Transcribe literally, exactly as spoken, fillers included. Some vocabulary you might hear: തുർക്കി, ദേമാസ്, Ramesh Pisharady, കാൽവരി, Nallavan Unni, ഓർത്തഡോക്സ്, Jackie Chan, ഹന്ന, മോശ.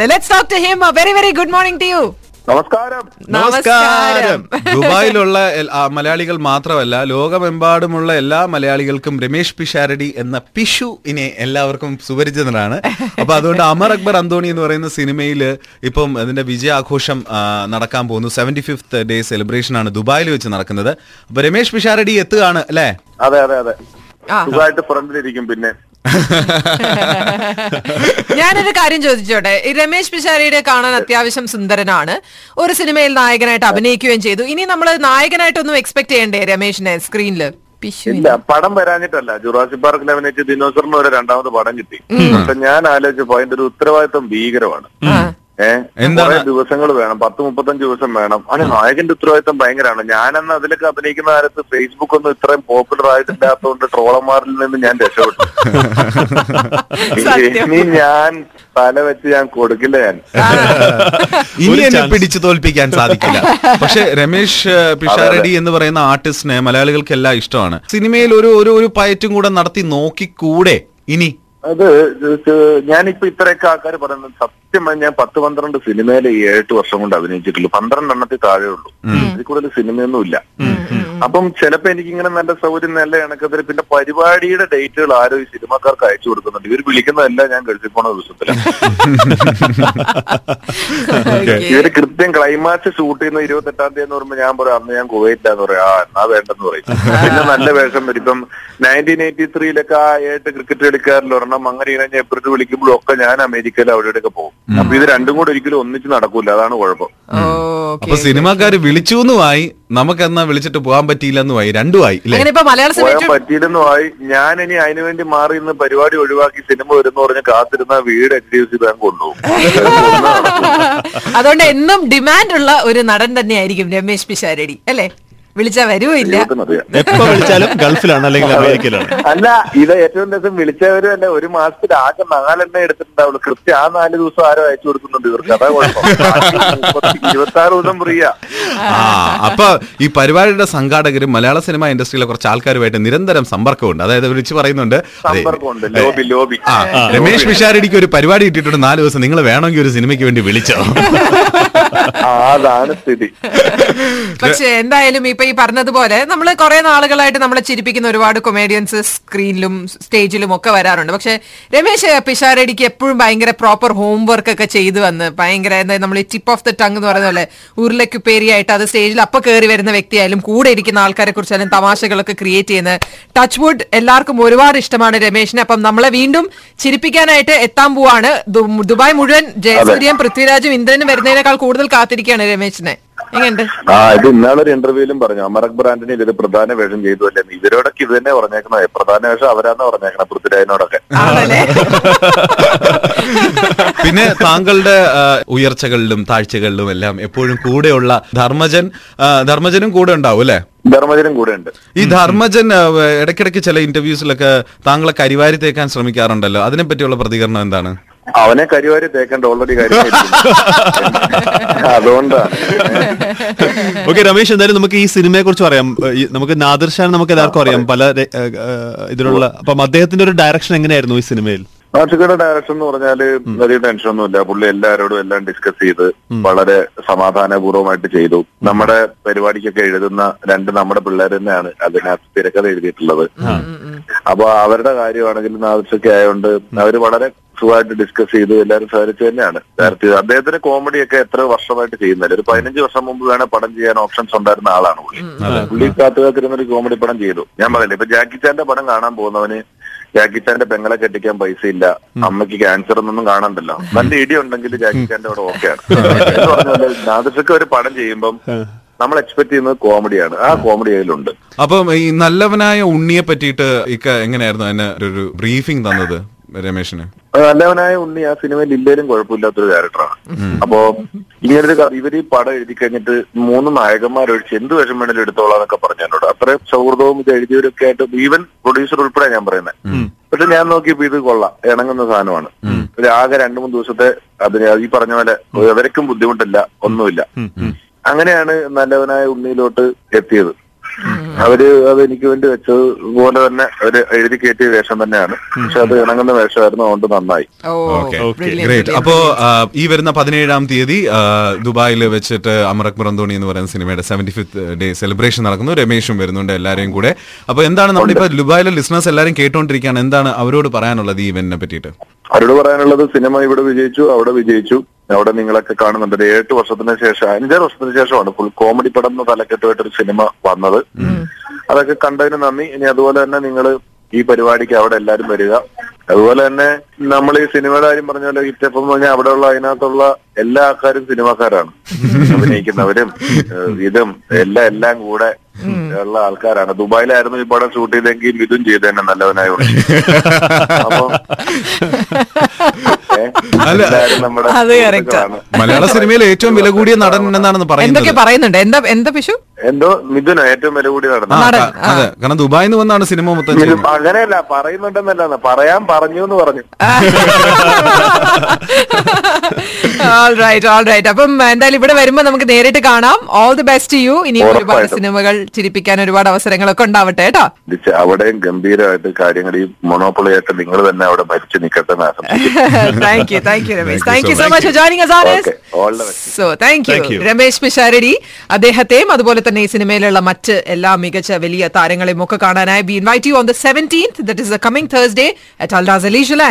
Let's talk to him. A very, very good morning to you. നമസ്കാരം. നമസ്കാരം. ദുബായിലുള്ള മലയാളികൾ മാത്രമല്ല, ലോകമെമ്പാടുമുള്ള എല്ലാ മലയാളികൾക്കും രമേഷ് പിഷാരടി എന്ന പിഷു ഇനെ എല്ലാവർക്കും സുപരിചിതനാണ്. അപ്പൊ അതുകൊണ്ട് അമർ അക്ബർ അന്തോണി എന്ന് പറയുന്ന സിനിമയിൽ ഇപ്പം അതിന്റെ വിജയാഘോഷം നടക്കാൻ പോകുന്നു. സെവന്റി ഫിഫ്ത്ത് ഡേ സെലിബ്രേഷൻ ആണ് ദുബായിൽ വെച്ച് നടക്കുന്നത്. അപ്പൊ രമേഷ് പിഷാരടി എത്തുകയാണ് അല്ലേ? അതെ അതെ അതെ, സുഖമായിട്ട് ഫ്രണ്ടിലിരിക്കും. പിന്നെ ഞാനൊരു കാര്യം ചോദിച്ചോട്ടെ, രമേഷ് പിഷാരടിയെ കാണാൻ അത്യാവശ്യം സുന്ദരനാണ്, ഒരു സിനിമയിൽ നായകനായിട്ട് അഭിനയിക്കുകയും ചെയ്തു. ഇനി നമ്മൾ നായകനായിട്ടൊന്നും എക്സ്പെക്ട് ചെയ്യണ്ടേ രമേഷിനെ സ്ക്രീനില്? ഇല്ല, പടം വരാഞ്ഞിട്ടല്ല. ജുറാസിക് പാർക്കിൽ അഭിനയിച്ച ദിനോസറിന് ഒരു രണ്ടാമത് പടം കിട്ടി. പക്ഷെ ഞാൻ ആലോചിച്ചപ്പോ അതിന്റെ ഒരു ഉത്തരവാദിത്വം ഭീകരമാണ്. ഏഹ് ദിവസങ്ങൾ വേണം, പത്ത് മുപ്പത്തഞ്ച് ദിവസം വേണം. അതിന് നായകന്റെ ഉത്തരവാദിത്വം ഭയങ്കരമാണ്. ഞാനെന്ന് അതിലൊക്കെ അഭിനയിക്കുന്ന കാലത്ത് ഫേസ്ബുക്ക് ഒന്നും ഇത്രയും പോപ്പുലർ ആയിട്ടില്ലാത്തതുകൊണ്ട് ട്രോളന്മാരിൽ നിന്ന് ഞാൻ രക്ഷപ്പെട്ടു. ഇനി ഞാൻ തല വെച്ച് ഞാൻ കൊടുക്കില്ല, ഞാൻ ഇനി എന്നെ പിടിച്ചു തോൽപ്പിക്കാൻ സാധിക്കില്ല. പക്ഷെ രമേഷ് പിഷാരടി എന്ന് പറയുന്ന ആർട്ടിസ്റ്റിനെ മലയാളികൾക്ക് എല്ലാം ഇഷ്ടമാണ്. സിനിമയിൽ ഒരു ഒരു പയറ്റും കൂടെ നടത്തി നോക്കിക്കൂടെ ഇനി? അത് ഞാനിപ്പോ ഇത്രയൊക്കെ ആൾക്കാർ പറയുന്നത് സത്യമായി. ഞാൻ പത്ത് പന്ത്രണ്ട് സിനിമയിലെ ഏഴെട്ട് വർഷം കൊണ്ട് അഭിനയിച്ചിട്ടുള്ളൂ. പന്ത്രണ്ടെണ്ണത്തിൽ താഴെ ഉള്ളൂ, ഇതിൽ കൂടുതൽ സിനിമയൊന്നുമില്ല. അപ്പം ചിലപ്പോ എനിക്കിങ്ങനെ നല്ല സൗകര്യം, നല്ല ഇണക്കത്തിൽ പിന്നെ പരിപാടിയുടെ ഡേറ്റുകൾ ആരോ ഈ സിനിമാക്കാർക്ക് അയച്ചു കൊടുക്കുന്നുണ്ട്. ഇവർ വിളിക്കുന്നതല്ല ഞാൻ ഗൾഫിൽ പോണ ദിവസത്തിലാണ്. ഇവര് കൃത്യം ക്ലൈമാക്സ് ഷൂട്ട് ചെയ്യുന്ന ഇരുപത്തെട്ടാം തീയതി എന്ന് പറയുമ്പോൾ ഞാൻ പറയാം അന്ന് ഞാൻ കുവൈറ്റിലാന്ന് പറയാം. ആ എന്നാ വേണ്ടെന്ന് പറയും. പിന്നെ നല്ല വേഷം വരും. ഇപ്പം നയൻറ്റീൻ എയ്റ്റി ത്രീയിലൊക്കെ ആ ഏട്ട് ക്രിക്കറ്റ് കളിക്കാരിൽ ഒരെണ്ണം അങ്ങനെ ഇങ്ങനെ എപ്പോഴും വിളിക്കുമ്പോഴും ഒക്കെ ഞാൻ അമേരിക്കയിൽ അവിടെയൊക്കെ പോകും. അപ്പൊ ഇത് രണ്ടും കൂടെ ഒരിക്കലും ഒന്നിച്ച് നടക്കൂല, അതാണ് കുഴപ്പം. അപ്പൊ സിനിമാക്കാര് വിളിച്ചുന്നുമായി, നമുക്കെന്നാ വിളിച്ചിട്ട് പോകാൻ പറ്റിയില്ലെന്നുമായി, രണ്ടുമായി. പോകാൻ പറ്റിയില്ലെന്നുമായി. ഞാൻ ഇനി അതിനുവേണ്ടി മാറി ഇന്ന് പരിപാടി ഒഴിവാക്കി സിനിമ വരുന്ന പറഞ്ഞ് കാത്തിരുന്ന വീട് H D F C bank കൊണ്ടുപോകും. അതുകൊണ്ട് എന്നും ഡിമാൻഡ് ഉള്ള ഒരു നടൻ തന്നെയായിരിക്കും രമേഷ് പിഷാരടി അല്ലെ? വിളിച്ചാ വരുവില്ല, എപ്പോ വിളിച്ചാലും ഗൾഫിലാണ് അല്ലെങ്കിൽ അമേരിക്കയിലാണ്. അല്ല, ഇത് ഏറ്റവും ദിവസം വിളിച്ചവരും അല്ല, ഒരു മാസത്തിൽ ആകെ നാലെണ്ണ എടുത്തിട്ടുണ്ടാവുള്ളൂ. കൃത്യം ആ നാല് ദിവസം ആരോ അയച്ചു കൊടുക്കുന്നുണ്ട് ഇവർക്ക്. അതാ കുഴപ്പം, ഇരുപത്തി ആറ് ദിവസം ഫ്രീയാ. അപ്പൊ ഈ പരിപാടിയുടെ സംഘാടകരും മലയാള സിനിമ ഇൻഡസ്ട്രിയിലെ കുറച്ച് ആൾക്കാരുമായിട്ട് നിരന്തരം സമ്പർക്കമുണ്ട്. അതായത് വിളിച്ചു പറയുന്നുണ്ട്, രമേഷ് പിഷാരടിക്ക് ഒരു പരിപാടി കിട്ടിയിട്ടുണ്ട് നാല് ദിവസം, നിങ്ങൾ വേണമെങ്കിൽ ഒരു സിനിമയ്ക്ക് വേണ്ടി വിളിച്ചോ. അതാണ് സ്ഥിതി. പക്ഷെ എന്തായാലും ഇപ്പൊ ഈ പറഞ്ഞതുപോലെ നമ്മൾ കുറെ നാളുകളായിട്ട് നമ്മളെ ചിരിപ്പിക്കുന്ന ഒരുപാട് കൊമേഡിയൻസ് സ്ക്രീനിലും സ്റ്റേജിലും ഒക്കെ വരാറുണ്ട്. പക്ഷെ രമേഷ് പിഷാരടിക്ക് എപ്പോഴും ഭയങ്കര പ്രോപ്പർ ഹോംവർക്ക് ഒക്കെ ചെയ്ത് വന്ന് ഭയങ്കര എന്താ നമ്മൾ ഈ ടിപ്പ് ഓഫ് ദ ടങ് എന്ന് പറയുന്ന പോലെ ഉരുളക്കുപ്പേരിയായിട്ട് അത് സ്റ്റേജിൽ അപ്പൊ കയറി വരുന്ന വ്യക്തിയായാലും കൂടെ ഇരിക്കുന്ന ആൾക്കാരെ കുറിച്ചായാലും തമാശകളൊക്കെ ക്രിയേറ്റ് ചെയ്യുന്ന ടച്ച് വുഡ് എല്ലാവർക്കും ഒരുപാട് ഇഷ്ടമാണ് രമേഷിന്. അപ്പം നമ്മളെ വീണ്ടും ചിരിപ്പിക്കാനായിട്ട് എത്താൻ പോവാണ്. ദുബായ് മുഴുവൻ ജയസൂര്യൻ പൃഥ്വിരാജും ഇന്ദ്രനും വരുന്നതിനേക്കാൾ കൂടുതൽ കാത്തിരിക്കുകയാണ് രമേഷിനെ. ആ ഇത് ഇന്നാളൊരു ഇന്റർവ്യൂലും പറഞ്ഞു, അമർ അക്ബർ ആന്റണി ഇതിൽ പ്രധാന വേഷം ചെയ്തു അല്ലേ. ഇവരോടൊക്കെ ഇത് തന്നെ പറഞ്ഞേക്കണേ, പ്രധാന വേഷം അവരാന്ന് പറഞ്ഞേക്കണേ പൃഥ്വിരാജിനോടൊക്കെ. പിന്നെ താങ്കളുടെ ഉയർച്ചകളിലും താഴ്ചകളിലും എല്ലാം എപ്പോഴും കൂടെയുള്ള ധർമ്മജൻ, ധർമ്മജനും കൂടെ ഉണ്ടാവും അല്ലെ? ധർമ്മജനും കൂടെ ഉണ്ട്. ഈ ധർമ്മജൻ ഇടയ്ക്കിടയ്ക്ക് ചില ഇന്റർവ്യൂസിലൊക്കെ താങ്കളെ കരിവാരി തേക്കാൻ ശ്രമിക്കാറുണ്ടല്ലോ, അതിനെ പറ്റിയുള്ള പ്രതികരണം എന്താണ്? അവനെ കരിവാരി തേക്കേണ്ട, ഓൾറെഡി അതുകൊണ്ടാണ്. ഓക്കെ രമേഷ്, എന്തായാലും നമുക്ക് ഈ സിനിമയെ കുറിച്ച് പറയാം. നമുക്ക് നാദിർ ഷാൻ നമുക്ക് എല്ലാവർക്കും അറിയാം പല ഇതിലുള്ള. അപ്പം അദ്ദേഹത്തിന്റെ ഒരു ഡയറക്ഷൻ എങ്ങനെയായിരുന്നു ഈ സിനിമയിൽ? നാട്ടുകാരുടെ ഡയറക്ഷൻ എന്ന് പറഞ്ഞാല് വലിയ ടെൻഷൻ ഒന്നുമില്ല. പുള്ളി എല്ലാവരോടും എല്ലാം ഡിസ്കസ് ചെയ്ത് വളരെ സമാധാനപൂർവ്വമായിട്ട് ചെയ്തു. നമ്മുടെ പരിപാടിക്കൊക്കെ എഴുതുന്ന രണ്ട് നമ്മുടെ പിള്ളേർ തന്നെയാണ് അതിനകത്ത് തിരക്കഥ എഴുതിയിട്ടുള്ളത്. അപ്പൊ അവരുടെ കാര്യമാണെങ്കിലും നാദിർഷൊക്കെ ആയതുകൊണ്ട് അവര് വളരെ സുഖമായിട്ട് ഡിസ്കസ് ചെയ്ത് എല്ലാവരും സഹകരിച്ചു തന്നെയാണ് ഡയറക്ട് ചെയ്തത്. അദ്ദേഹത്തിന്റെ കോമഡിയൊക്കെ എത്ര വർഷമായിട്ട് ചെയ്യുന്നില്ല, ഒരു പതിനഞ്ച് വർഷം മുമ്പ് വേണേൽ പടം ചെയ്യാൻ ഓപ്ഷൻസ് ഉണ്ടായിരുന്ന ആളാണ് പുള്ളി. പുള്ളി കാത്തുകാത്തിരുന്ന ഒരു കോമഡി പടം ചെയ്തു. ഞാൻ പറയില്ല, ഇപ്പൊ ജാക്കി ചാന്റെ പടം കാണാൻ പോകുന്നവന് ജാക്കി ചാന്റെ പെങ്ങളെ കെട്ടിക്കാൻ പൈസ ഇല്ല, അമ്മയ്ക്ക് ക്യാൻസർ എന്നൊന്നും കാണണ്ടല്ലോ, നല്ല ഇടി ഉണ്ടെങ്കിൽ ജാക്കി ചാന്റെ അവിടെ ഓക്കെയാണ് എന്ന് പറഞ്ഞാല് നാദിർഷൊക്കെ ഒരു പടം ചെയ്യുമ്പം നമ്മൾ എക്സ്പെക്ട് ചെയ്യുന്നത് കോമഡിയാണ്. ആ കോമഡി അതിലുണ്ട്. അപ്പം ഈ നല്ലവനായ ഉണ്ണിയെ പറ്റിയിട്ട് ഇക്ക എങ്ങനെയായിരുന്നു അതിന് ഒരു ബ്രീഫിംഗ് തന്നത് രമേഷിന്? നല്ലവനായ ഉണ്ണി ആ സിനിമയിൽ ഇല്ലേലും കുഴപ്പമില്ലാത്തൊരു ക്യാരക്ടറാണ്. അപ്പോ ഇങ്ങനൊരു ഇവര് ഈ പടം എഴുതി കഴിഞ്ഞിട്ട് മൂന്ന് നായകന്മാരൊഴിച്ച് എന്ത് വേഷം വേണേലും എടുത്തോളാം എന്നൊക്കെ പറഞ്ഞു എന്നോട്. അത്രയും സൗഹൃദവും ഇത് എഴുതിയവരൊക്കെ ആയിട്ട്, ഈവൻ പ്രൊഡ്യൂസർ ഉൾപ്പെടെ ഞാൻ പറയുന്നത്. പക്ഷെ ഞാൻ നോക്കിയപ്പോ ഇത് കൊള്ളാം, ഇണങ്ങുന്ന സാധനമാണ്. ആകെ രണ്ടു മൂന്ന് ദിവസത്തെ അതിന് ഈ പറഞ്ഞ പോലെ ഇവർക്കും ബുദ്ധിമുട്ടില്ല, ഒന്നുമില്ല. അങ്ങനെയാണ് നല്ലവനായ ഉണ്ണിയിലോട്ട് എത്തിയത്. അവര് അത് എനിക്ക് വേണ്ടി വെച്ചത് പോലെ തന്നെ അവര് എഴുതി കയറ്റിയ വേഷം തന്നെയാണ്. പക്ഷെ അത് ഇണങ്ങുന്ന വേഷമായിരുന്നു, അതുകൊണ്ട് നന്നായി. അപ്പോ ഈ വരുന്ന പതിനേഴാം തീയതി ദുബായിൽ വെച്ചിട്ട് അമറക് മുറന്തോണി എന്ന് പറയുന്ന സിനിമയുടെ സെവന്റി ഫിഫ്ത് ഡേ സെലിബ്രേഷൻ നടക്കുന്നു. രമേഷും വരുന്നുണ്ട് എല്ലാരെയും കൂടെ. അപ്പൊ എന്താണ് നമ്മളിപ്പോ ദുബായിലെ ലിസണേഴ്സ് എല്ലാരും കേട്ടോണ്ടിരിക്കുകയാണ്, എന്താണ് അവരോട് പറയാനുള്ളത് ഈ ഇവന്റിനെ പറ്റിയിട്ട്? അവരോട് പറയാനുള്ളത് സിനിമ ഇവിടെ വിജയിച്ചു, അവിടെ വിജയിച്ചു, അവിടെ നിങ്ങളൊക്കെ കാണുന്നുണ്ട്. ഒരു എട്ട് വർഷത്തിന് ശേഷം അഞ്ചാറ് വർഷത്തിന് ശേഷമാണ് ഫുൾ കോമഡി പടം എന്ന തലക്കെട്ടുമായിട്ടൊരു സിനിമ വന്നത്. അതൊക്കെ കണ്ടതിന് നന്ദി. ഇനി അതുപോലെ തന്നെ നിങ്ങൾ ഈ പരിപാടിക്ക് അവിടെ എല്ലാരും വരിക. അതുപോലെ തന്നെ നമ്മൾ ഈ സിനിമയുടെ കാര്യം പറഞ്ഞ പോലെ ഹിറ്റപ്പ് എന്ന് പറഞ്ഞാൽ അവിടെയുള്ള അതിനകത്തുള്ള എല്ലാ ആൾക്കാരും സിനിമാക്കാരാണ്, അഭിനയിക്കുന്നവരും ഇതും എല്ലാം എല്ലാം കൂടെ ഉള്ള ആൾക്കാരാണ്. ദുബായിലായിരുന്നു ഈ പടം ഷൂട്ട് ചെയ്തെങ്കിൽ ഇതും ചെയ്തു തന്നെ നല്ലവനായി. അപ്പൊ മലയാള സിനിമയിൽ ഏറ്റവും വില കൂടിയ നടൻ എന്നാണെന്ന് പറയുന്നുണ്ട്. എന്താ എന്താ പിഷു എന്തോ മിഥുനോ ഏറ്റവും വില കൂടിയ നടൻ? അതെ, കാരണം ദുബായിന്ന് വന്നാണ് സിനിമ മൊത്തം. അങ്ങനെയല്ല പറയുന്നുണ്ടെന്നല്ല, പറയാൻ പറഞ്ഞു എന്ന് പറഞ്ഞു. All right, all right. അപ്പം എന്തായാലും ഇവിടെ വരുമ്പോ നമുക്ക് നേരിട്ട് കാണാം. All the best you. ഇനി ഒരുപാട് സിനിമകൾ ചിരിപ്പിക്കാൻ ഒരുപാട് അവസരങ്ങളൊക്കെ ഉണ്ടാവട്ടെ കേട്ടോ. അവിടെയും ഗംഭീരമായിട്ട് കാര്യങ്ങൾ ഈ മൊണോപ്പൊളിയായിട്ട് നിങ്ങൾ തന്നെ അവിടെ ഭരിച്ചു നിൽക്കട്ടെ. Thank you, thank you, Ramesh. Thank you so much for joining us on this. Okay, all the best. So, thank you, Ramesh Pisharady. അദ്ദേഹത്തെയും അതുപോലെ തന്നെ ഈ സിനിമയിലുള്ള മറ്റ് എല്ലാ മികച്ച വലിയ താരങ്ങളെയും ഒക്കെ കാണാനായി we invite you on the seventeenth, that is the coming Thursday at Al Raza Leisureland.